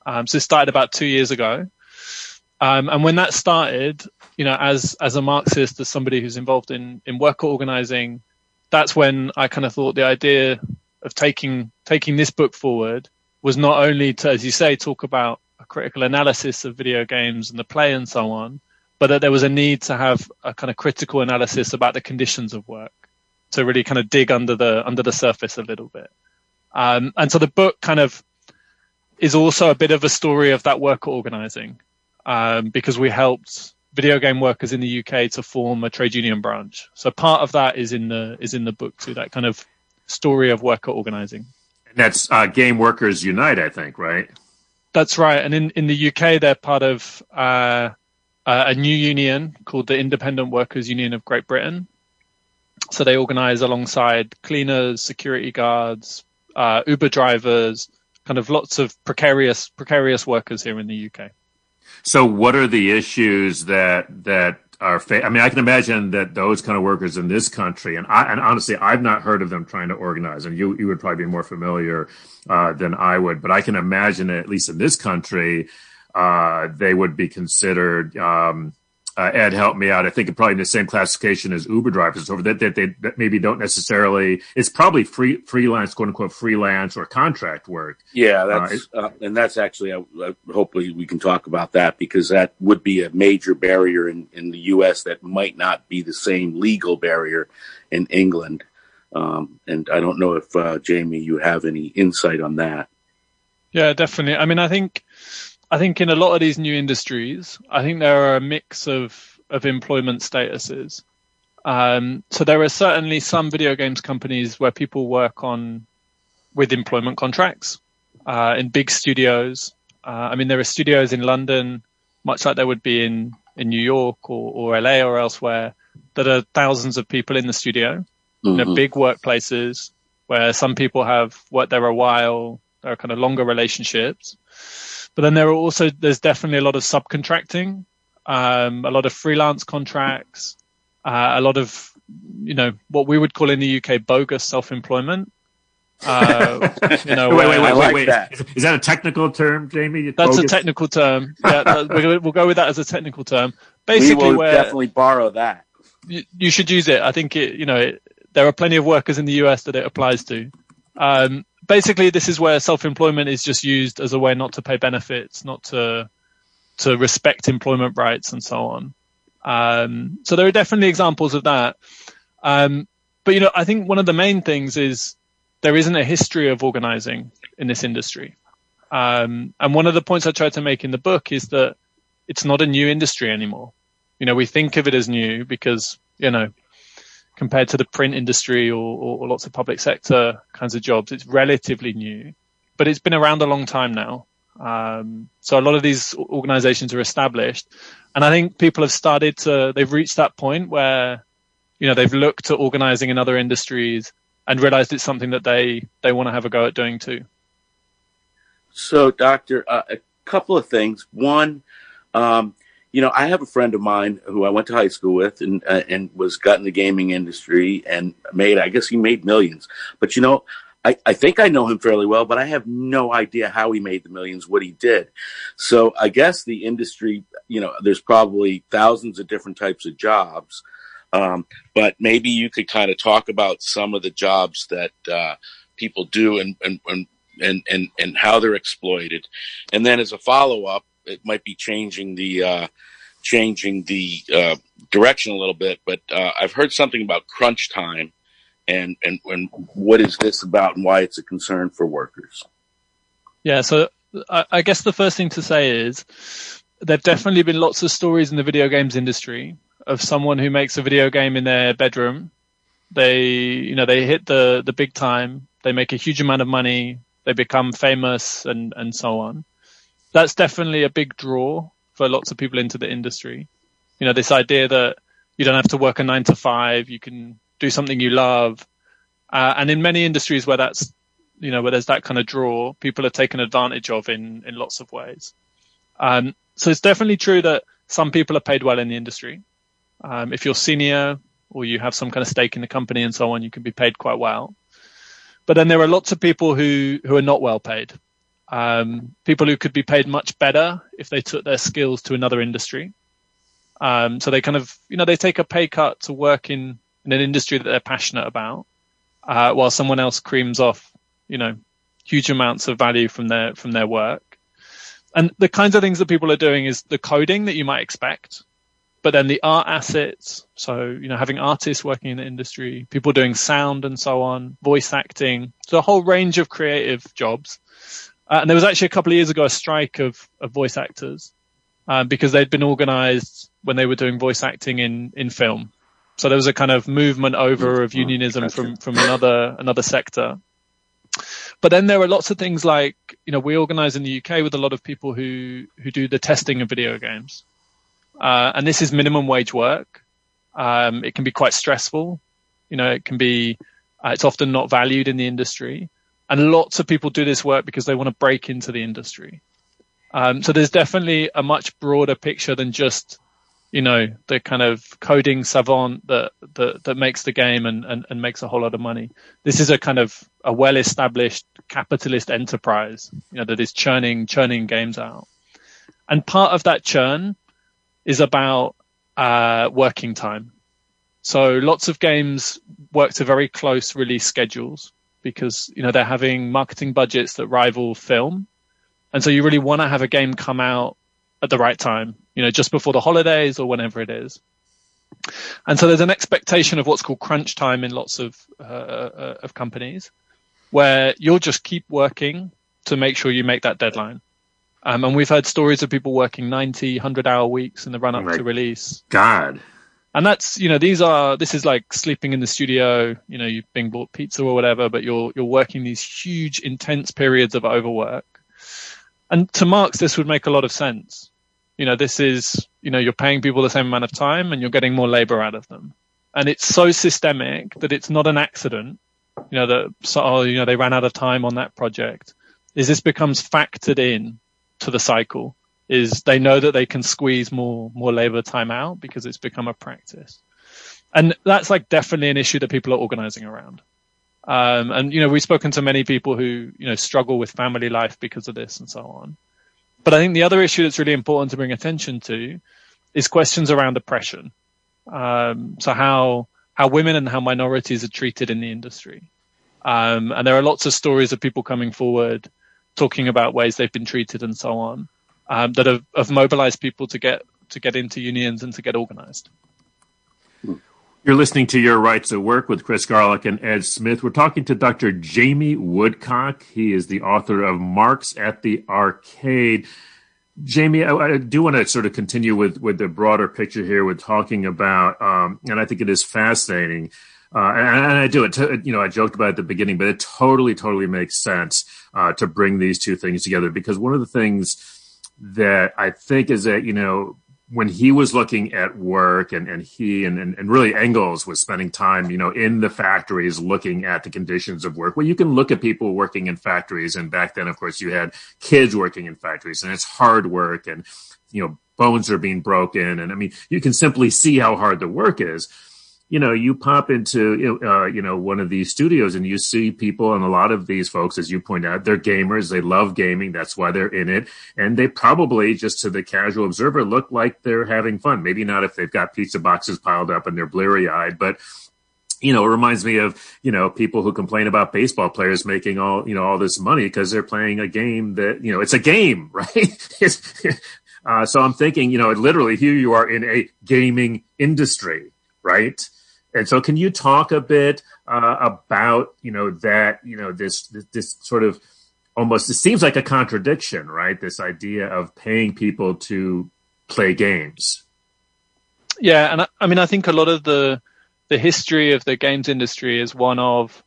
So it started about 2 years ago. And when that started, you know, as a Marxist, as somebody who's involved in worker organizing, that's when I kind of thought the idea of taking this book forward was not only to, as you say, talk about a critical analysis of video games and the play and so on, but that there was a need to have a kind of critical analysis about the conditions of work, to really kind of dig under the surface a little bit. And so the book kind of is also a bit of a story of that worker organizing, because we helped video game workers in the UK to form a trade union branch. So part of that is in the book too, that kind of story of worker organizing. And that's Game Workers Unite, I think, right? That's right. And in the UK, they're part of a new union called the Independent Workers Union of Great Britain. So they organize alongside cleaners, security guards, Uber drivers, kind of lots of precarious workers here in the UK. So what are the issues that are I mean, I can imagine that those kind of workers in this country, and honestly, I've not heard of them trying to organize, and you would probably be more familiar than I would, but I can imagine that at least in this country, they would be considered, Ed, help me out. I think probably in the same classification as Uber drivers, over that maybe don't necessarily. It's probably freelance, quote unquote, freelance or contract work. Yeah, that's and that's actually. Hopefully, we can talk about that, because that would be a major barrier in the U.S. that might not be the same legal barrier in England. And I don't know if Jamie, you have any insight on that. Yeah, definitely. I mean, I think. I think in a lot of these new industries, I think there are a mix of employment statuses. So there are certainly some video games companies where people work on with employment contracts in big studios. I mean, there are studios in London, much like there would be in New York or LA or elsewhere, that are thousands of people in the studio, mm-hmm. you know, big workplaces where some people have worked there a while, there are kind of longer relationships. But then there are also, there's definitely a lot of subcontracting, a lot of freelance contracts, a lot of, you know, what we would call in the UK bogus self-employment. You know, wait. That. Is that a technical term, Jamie? That's bogus? A technical term. Yeah, we'll go with that as a technical term. Basically, we will definitely borrow that. You should use it. I think it, you know, there are plenty of workers in the US that it applies to. Basically, this is where self-employment is just used as a way not to pay benefits, not to respect employment rights, and so on. So there are definitely examples of that. But, you know, I think one of the main things is there isn't a history of organizing in this industry. And one of the points I tried to make in the book is that it's not a new industry anymore. You know, we think of it as new because, you know, compared to the print industry or lots of public sector kinds of jobs, it's relatively new, but it's been around a long time now. So a lot of these organizations are established, and I think people have started to, they've reached that point where, you know, they've looked at organizing in other industries and realized it's something that they want to have a go at doing too. So, Doctor, a couple of things. One, you know, I have a friend of mine who I went to high school with and was got in the gaming industry and made, I guess he made millions. But, you know, I think I know him fairly well, but I have no idea how he made the millions, what he did. So I guess the industry, you know, there's probably thousands of different types of jobs. But maybe you could kind of talk about some of the jobs that people do and how they're exploited. And then as a follow-up, it might be changing the direction a little bit, but I've heard something about crunch time and what is this about and why it's a concern for workers. Yeah, so I guess the first thing to say is there've definitely been lots of stories in the video games industry of someone who makes a video game in their bedroom. They hit the big time, they make a huge amount of money, they become famous and so on. That's definitely a big draw for lots of people into the industry. You know, this idea that you don't have to work a 9-to-5, you can do something you love. And in many industries where that's, you know, where there's that kind of draw, people are taken advantage of in lots of ways. So it's definitely true that some people are paid well in the industry. If you're senior or you have some kind of stake in the company and so on, you can be paid quite well. But then there are lots of people who are not well paid. People who could be paid much better if they took their skills to another industry. So they kind of, you know, they take a pay cut to work in an industry that they're passionate about, while someone else creams off, you know, huge amounts of value from their work. And the kinds of things that people are doing is the coding that you might expect, but then the art assets. So, you know, having artists working in the industry, people doing sound and so on, voice acting. So a whole range of creative jobs. And there was actually a couple of years ago a strike of voice actors because they'd been organized when they were doing voice acting in film. So there was a kind of movement over of unionism from another sector. But then there are lots of things like, you know, we organize in the UK with a lot of people who do the testing of video games. And this is minimum wage work. It can be quite stressful. You know, it can be, it's often not valued in the industry. And lots of people do this work because they want to break into the industry. So there's definitely a much broader picture than just, you know, the kind of coding savant that makes the game and makes a whole lot of money. This is a kind of a well-established capitalist enterprise, you know, that is churning games out. And part of that churn is about working time. So lots of games work to very close release schedules, because, you know, they're having marketing budgets that rival film. And so you really want to have a game come out at the right time, you know, just before the holidays or whenever it is. And so there's an expectation of what's called crunch time in lots of companies, where you'll just keep working to make sure you make that deadline. And we've heard stories of people working 90, 100-hour weeks in the run-up to release. God. And that's, you know, this is like sleeping in the studio, you know, you've been bought pizza or whatever, but you're working these huge, intense periods of overwork. And to Marx, this would make a lot of sense. You know, this is, you know, you're paying people the same amount of time and you're getting more labor out of them. And it's so systemic that it's not an accident, you know, that, so, you know, they ran out of time on that project. Is this becomes factored in to the cycle. Is they know that they can squeeze more labor time out because it's become a practice. And that's like definitely an issue that people are organizing around. And, you know, we've spoken to many people who, you know, struggle with family life because of this and so on. But I think the other issue that's really important to bring attention to is questions around oppression. So how women and how minorities are treated in the industry. And there are lots of stories of people coming forward talking about ways they've been treated and so on. That have mobilized people to get into unions and to get organized. You're listening to Your Rights at Work with Chris Garlock and Ed Smith. We're talking to Dr. Jamie Woodcock. He is the author of Marx at the Arcade. Jamie, I do want to sort of continue with the broader picture here. We're talking about, and I think it is fascinating. And I do it, you know, I joked about it at the beginning, but it totally makes sense to bring these two things together, because one of the things that I think is that, you know, when he was looking at work and he and really Engels was spending time, you know, in the factories looking at the conditions of work. Well, you can look at people working in factories. And back then, of course, you had kids working in factories and it's hard work and, you know, bones are being broken. And I mean, you can simply see how hard the work is. You know, you pop into, you know, one of these studios and you see people, and a lot of these folks, as you point out, they're gamers. They love gaming. That's why they're in it. And they probably, just to the casual observer, look like they're having fun. Maybe not if they've got pizza boxes piled up and they're bleary-eyed. But, you know, it reminds me of, you know, people who complain about baseball players making all, you know, all this money because they're playing a game that, you know, it's a game, right? So I'm thinking, you know, literally here you are in a gaming industry, right? And so can you talk a bit about, you know, that, you know, this sort of almost, it seems like a contradiction, right? This idea of paying people to play games. Yeah. And I mean, I think a lot of the history of the games industry is one of,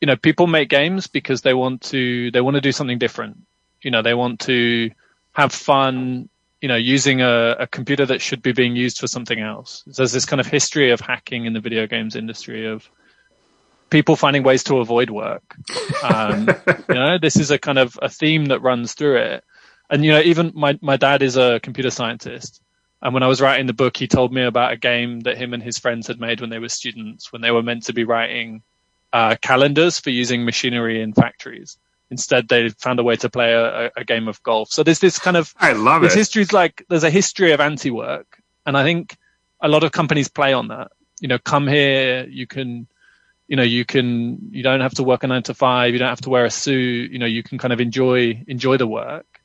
you know, people make games because they want to do something different. You know, they want to have fun, you know, using a computer that should be being used for something else. There's this kind of history of hacking in the video games industry of people finding ways to avoid work. You know, this is a kind of a theme that runs through it. And, you know, even my dad is a computer scientist. And when I was writing the book, he told me about a game that him and his friends had made when they were students, when they were meant to be writing calendars for using machinery in factories. Instead, they found a way to play a game of golf. So there's this kind of... I love it. There's a history of anti-work. And I think a lot of companies play on that. You know, come here, you don't have to work a 9-to-5, you don't have to wear a suit, you know, you can kind of enjoy the work.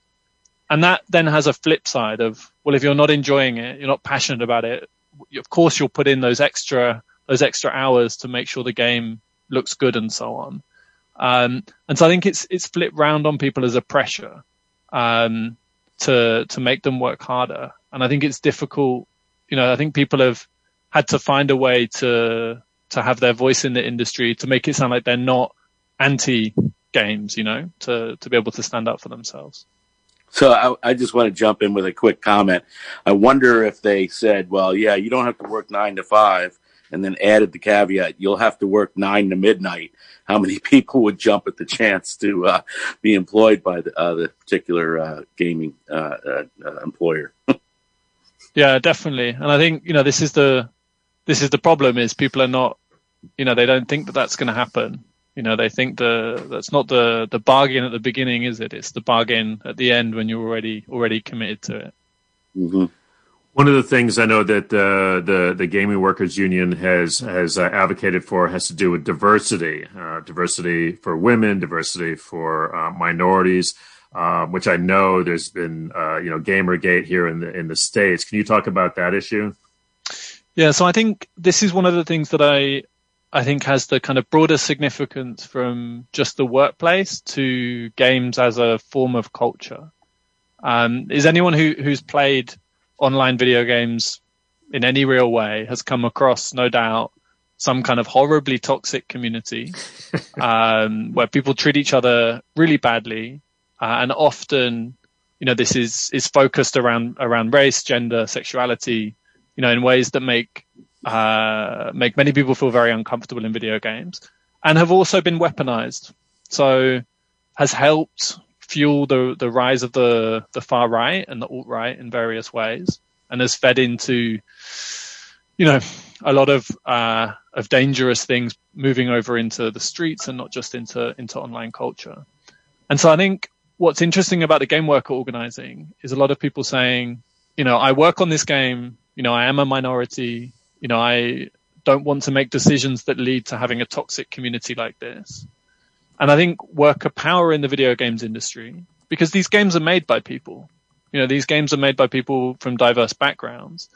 And that then has a flip side of, well, if you're not enjoying it, you're not passionate about it, of course you'll put in those extra hours to make sure the game looks good and so on. And so I think it's flipped round on people as a pressure, to make them work harder. And I think it's difficult, you know, I think people have had to find a way to have their voice in the industry, to make it sound like they're not anti games, you know, to be able to stand up for themselves. So I just want to jump in with a quick comment. I wonder if they said, well, yeah, you don't have to work 9 to 5. And then added the caveat, you'll have to work 9 to midnight. How many people would jump at the chance to be employed by the particular gaming employer? Yeah, definitely. And I think, you know, this is the problem is people are not, you know, they don't think that that's going to happen. You know, they think that's not the bargain at the beginning, is it? It's the bargain at the end when you're already committed to it. Mm-hmm. One of the things I know that the Gaming Workers Union has advocated for has to do with diversity for women, diversity for minorities, which I know there's been you know, Gamergate here in the States. Can you talk about that issue? Yeah, so I think this is one of the things that I think has the kind of broader significance from just the workplace to games as a form of culture. Is anyone who's played online video games in any real way has come across, no doubt, some kind of horribly toxic community where people treat each other really badly, and often, you know, this is focused around race, gender, sexuality, you know, in ways that make many people feel very uncomfortable in video games, and have also been weaponized. So has helped fuel the rise of the far right and the alt-right in various ways, and has fed into, you know, a lot of dangerous things moving over into the streets and not just into online culture. And so I think what's interesting about the game worker organizing is a lot of people saying, you know, I work on this game, you know, I am a minority, you know, I don't want to make decisions that lead to having a toxic community like this. And I think worker power in the video games industry, because these games are made by people, you know, these games are made by people from diverse backgrounds,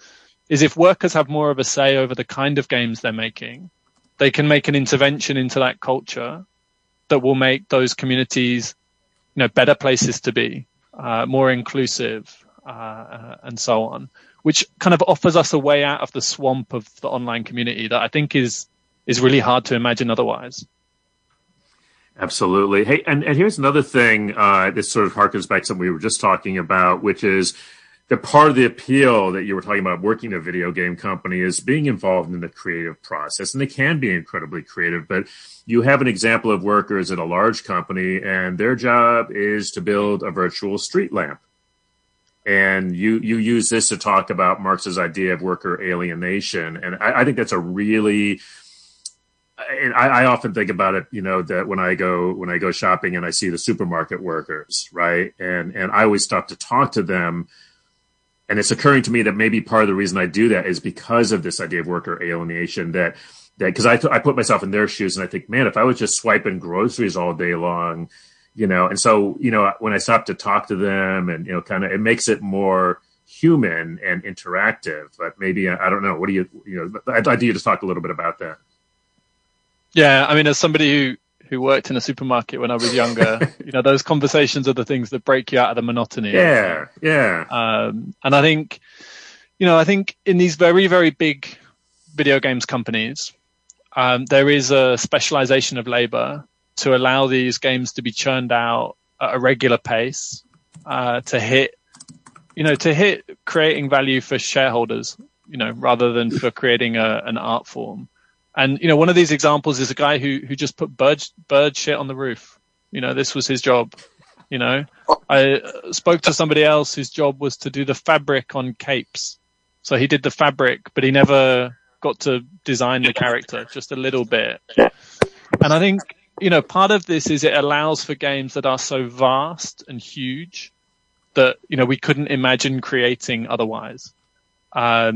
is if workers have more of a say over the kind of games they're making, they can make an intervention into that culture that will make those communities, you know, better places to be, more inclusive, and so on, which kind of offers us a way out of the swamp of the online community that I think is really hard to imagine otherwise. Absolutely. Hey, and here's another thing this sort of harkens back to something we were just talking about, which is the part of the appeal that you were talking about working in a video game company is being involved in the creative process. And they can be incredibly creative, but you have an example of workers at a large company, and their job is to build a virtual street lamp. And you use this to talk about Marx's idea of worker alienation. And I think that's a really... And I often think about it, you know, that when I go shopping and I see the supermarket workers, right? And I always stop to talk to them. And it's occurring to me that maybe part of the reason I do that is because of this idea of worker alienation, that because I put myself in their shoes and I think, man, if I was just swiping groceries all day long, you know, and so, you know, when I stop to talk to them and, you know, kind of, it makes it more human and interactive, but maybe, I don't know. What do you know, I'd like you to talk a little bit about that. Yeah, I mean, as somebody who worked in a supermarket when I was younger, you know, those conversations are the things that break you out of the monotony. Yeah, yeah. And I think, you know, in these very, very big video games companies, there is a specialization of labor to allow these games to be churned out at a regular pace, to hit creating value for shareholders, you know, rather than for creating an art form. And, you know, one of these examples is a guy who just put bird shit on the roof. You know, this was his job. You know, I spoke to somebody else whose job was to do the fabric on capes. So he did the fabric, but he never got to design the character, just a little bit. And I think, you know, part of this is it allows for games that are so vast and huge that, you know, we couldn't imagine creating otherwise. But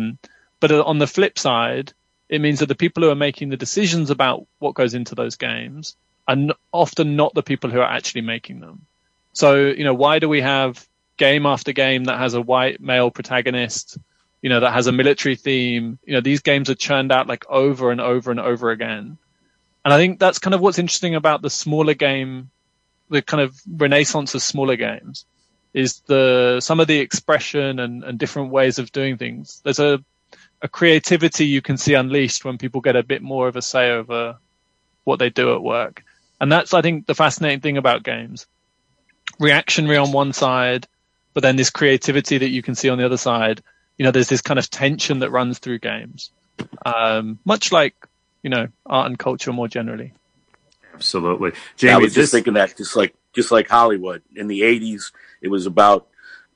on the flip side, it means that the people who are making the decisions about what goes into those games are often not the people who are actually making them. So, you know, why do we have game after game that has a white male protagonist, you know, that has a military theme? You know, these games are churned out like over and over and over again. And I think that's kind of what's interesting about the smaller game, the kind of renaissance of smaller games, is some of the expression and different ways of doing things. There's a creativity you can see unleashed when people get a bit more of a say over what they do at work. And that's, I think, the fascinating thing about games. Reactionary on one side, but then this creativity that you can see on the other side. You know, there's this kind of tension that runs through games, much like, you know, art and culture more generally. Absolutely. Jamie, I was just thinking that just like Hollywood in the 80s, it was about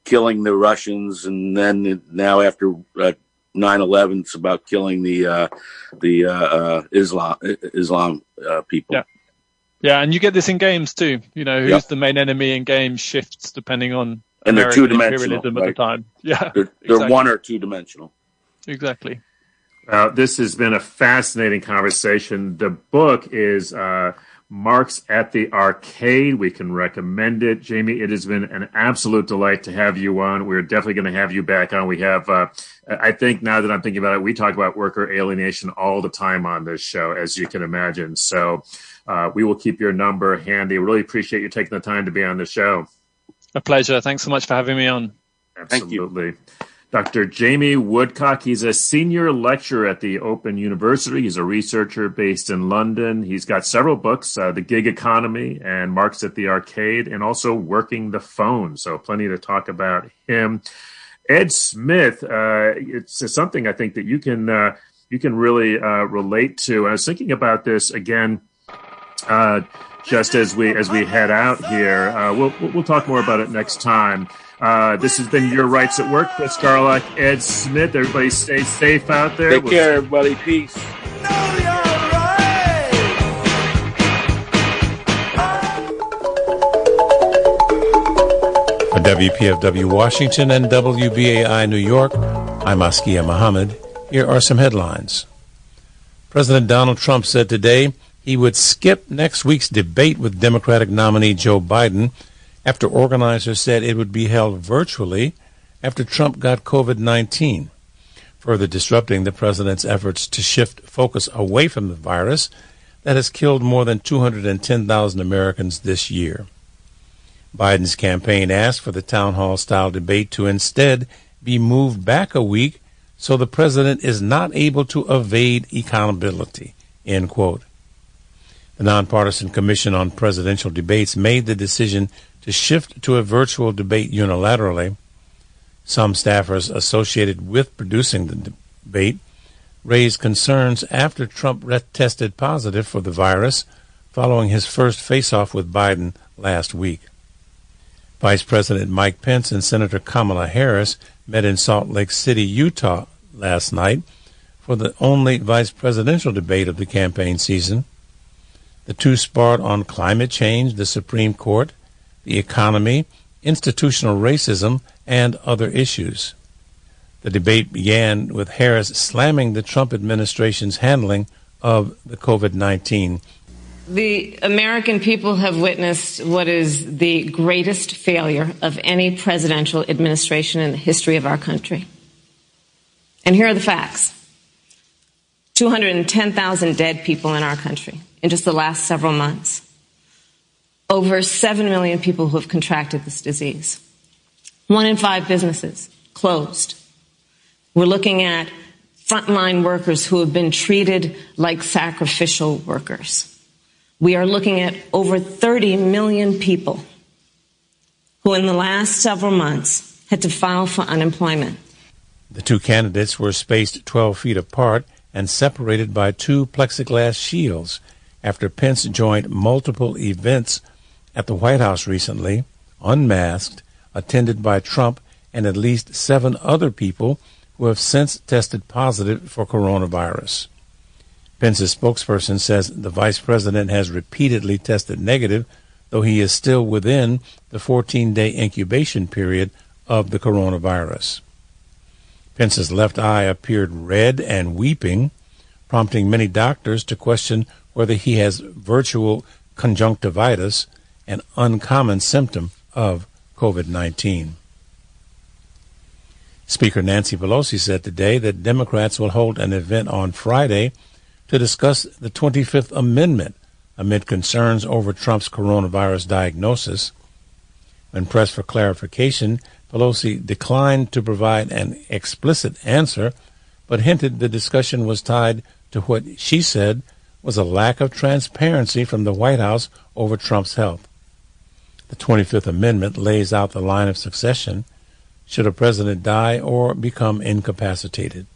killing the Russians. And then now after, 9/11, it's about killing the Islam people. Yeah, yeah, and you get this in games too. You know, who's the main enemy in games shifts depending on and American they're two-dimensional imperialism at the time. Yeah, they're one or two-dimensional. Exactly. This has been a fascinating conversation. The book is Marx at the Arcade. We can recommend it. Jamie, it has been an absolute delight to have you on. We're definitely going to have you back on. We have, I think now that I'm thinking about it, we talk about worker alienation all the time on this show, as you can imagine. So we will keep your number handy. Really appreciate you taking the time to be on the show. A pleasure. Thanks so much for having me on. Absolutely. Thank you. Dr. Jamie Woodcock, he's a senior lecturer at the Open University. He's a researcher based in London. He's got several books, The Gig Economy and Marx at the Arcade, and also Working the Phone. So plenty to talk about him. Ed Smith, it's something I think that you can really relate to. I was thinking about this again just as we head out here. We'll talk more about it next time. This has been Your Rights at Work. Chris Garlock, Ed Smith. Everybody stay safe out there. Take care, everybody. Peace. No, you're right. For WPFW Washington and WBAI New York, I'm Askiya Muhammad. Here are some headlines. President Donald Trump said today he would skip next week's debate with Democratic nominee Joe Biden after organizers said it would be held virtually after Trump got COVID-19, further disrupting the president's efforts to shift focus away from the virus that has killed more than 210,000 Americans this year. Biden's campaign asked for the town hall-style debate to instead be moved back a week so the president is not able to evade accountability, end quote. The Nonpartisan Commission on Presidential Debates made the decision to shift to a virtual debate unilaterally. Some staffers associated with producing the debate raised concerns after Trump tested positive for the virus following his first face-off with Biden last week. Vice President Mike Pence and Senator Kamala Harris met in Salt Lake City, Utah last night for the only vice presidential debate of the campaign season. The two sparred on climate change, the Supreme Court, the economy, institutional racism, and other issues. The debate began with Harris slamming the Trump administration's handling of the COVID-19. The American people have witnessed what is the greatest failure of any presidential administration in the history of our country. And here are the facts. 210,000 dead people in our country in just the last several months. Over 7 million people who have contracted this disease. 1 in 5 businesses closed. We're looking at frontline workers who have been treated like sacrificial workers. We are looking at over 30 million people who in the last several months had to file for unemployment. The two candidates were spaced 12 feet apart and separated by two plexiglass shields after Pence joined multiple events at the White House recently, unmasked, attended by Trump and at least 7 other people who have since tested positive for coronavirus. Pence's spokesperson says the vice president has repeatedly tested negative, though he is still within the 14-day incubation period of the coronavirus. Pence's left eye appeared red and weeping, prompting many doctors to question whether he has virtual conjunctivitis, an uncommon symptom of COVID-19. Speaker Nancy Pelosi said today that Democrats will hold an event on Friday to discuss the 25th Amendment amid concerns over Trump's coronavirus diagnosis. When pressed for clarification, Pelosi declined to provide an explicit answer, but hinted the discussion was tied to what she said was a lack of transparency from the White House over Trump's health. The 25th Amendment lays out the line of succession should a president die or become incapacitated.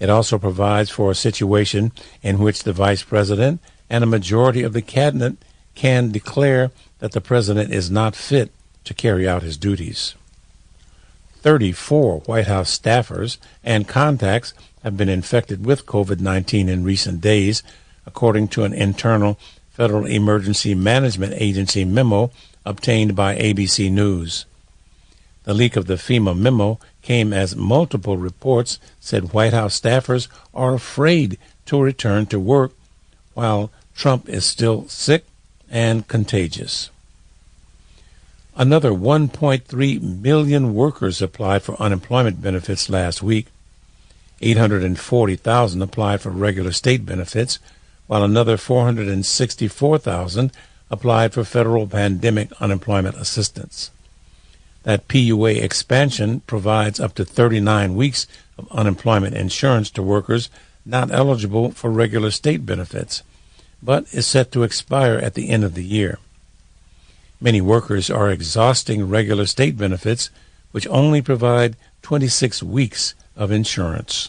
It also provides for a situation in which the vice president and a majority of the cabinet can declare that the president is not fit to carry out his duties. 34 White House staffers and contacts have been infected with COVID-19 in recent days, according to an internal Federal Emergency Management Agency memo obtained by ABC News. The leak of the FEMA memo came as multiple reports said White House staffers are afraid to return to work while Trump is still sick and contagious. Another 1.3 million workers applied for unemployment benefits last week. 840,000 applied for regular state benefits, while another 464,000 applied for federal pandemic unemployment assistance. That PUA expansion provides up to 39 weeks of unemployment insurance to workers not eligible for regular state benefits, but is set to expire at the end of the year. Many workers are exhausting regular state benefits, which only provide 26 weeks of insurance.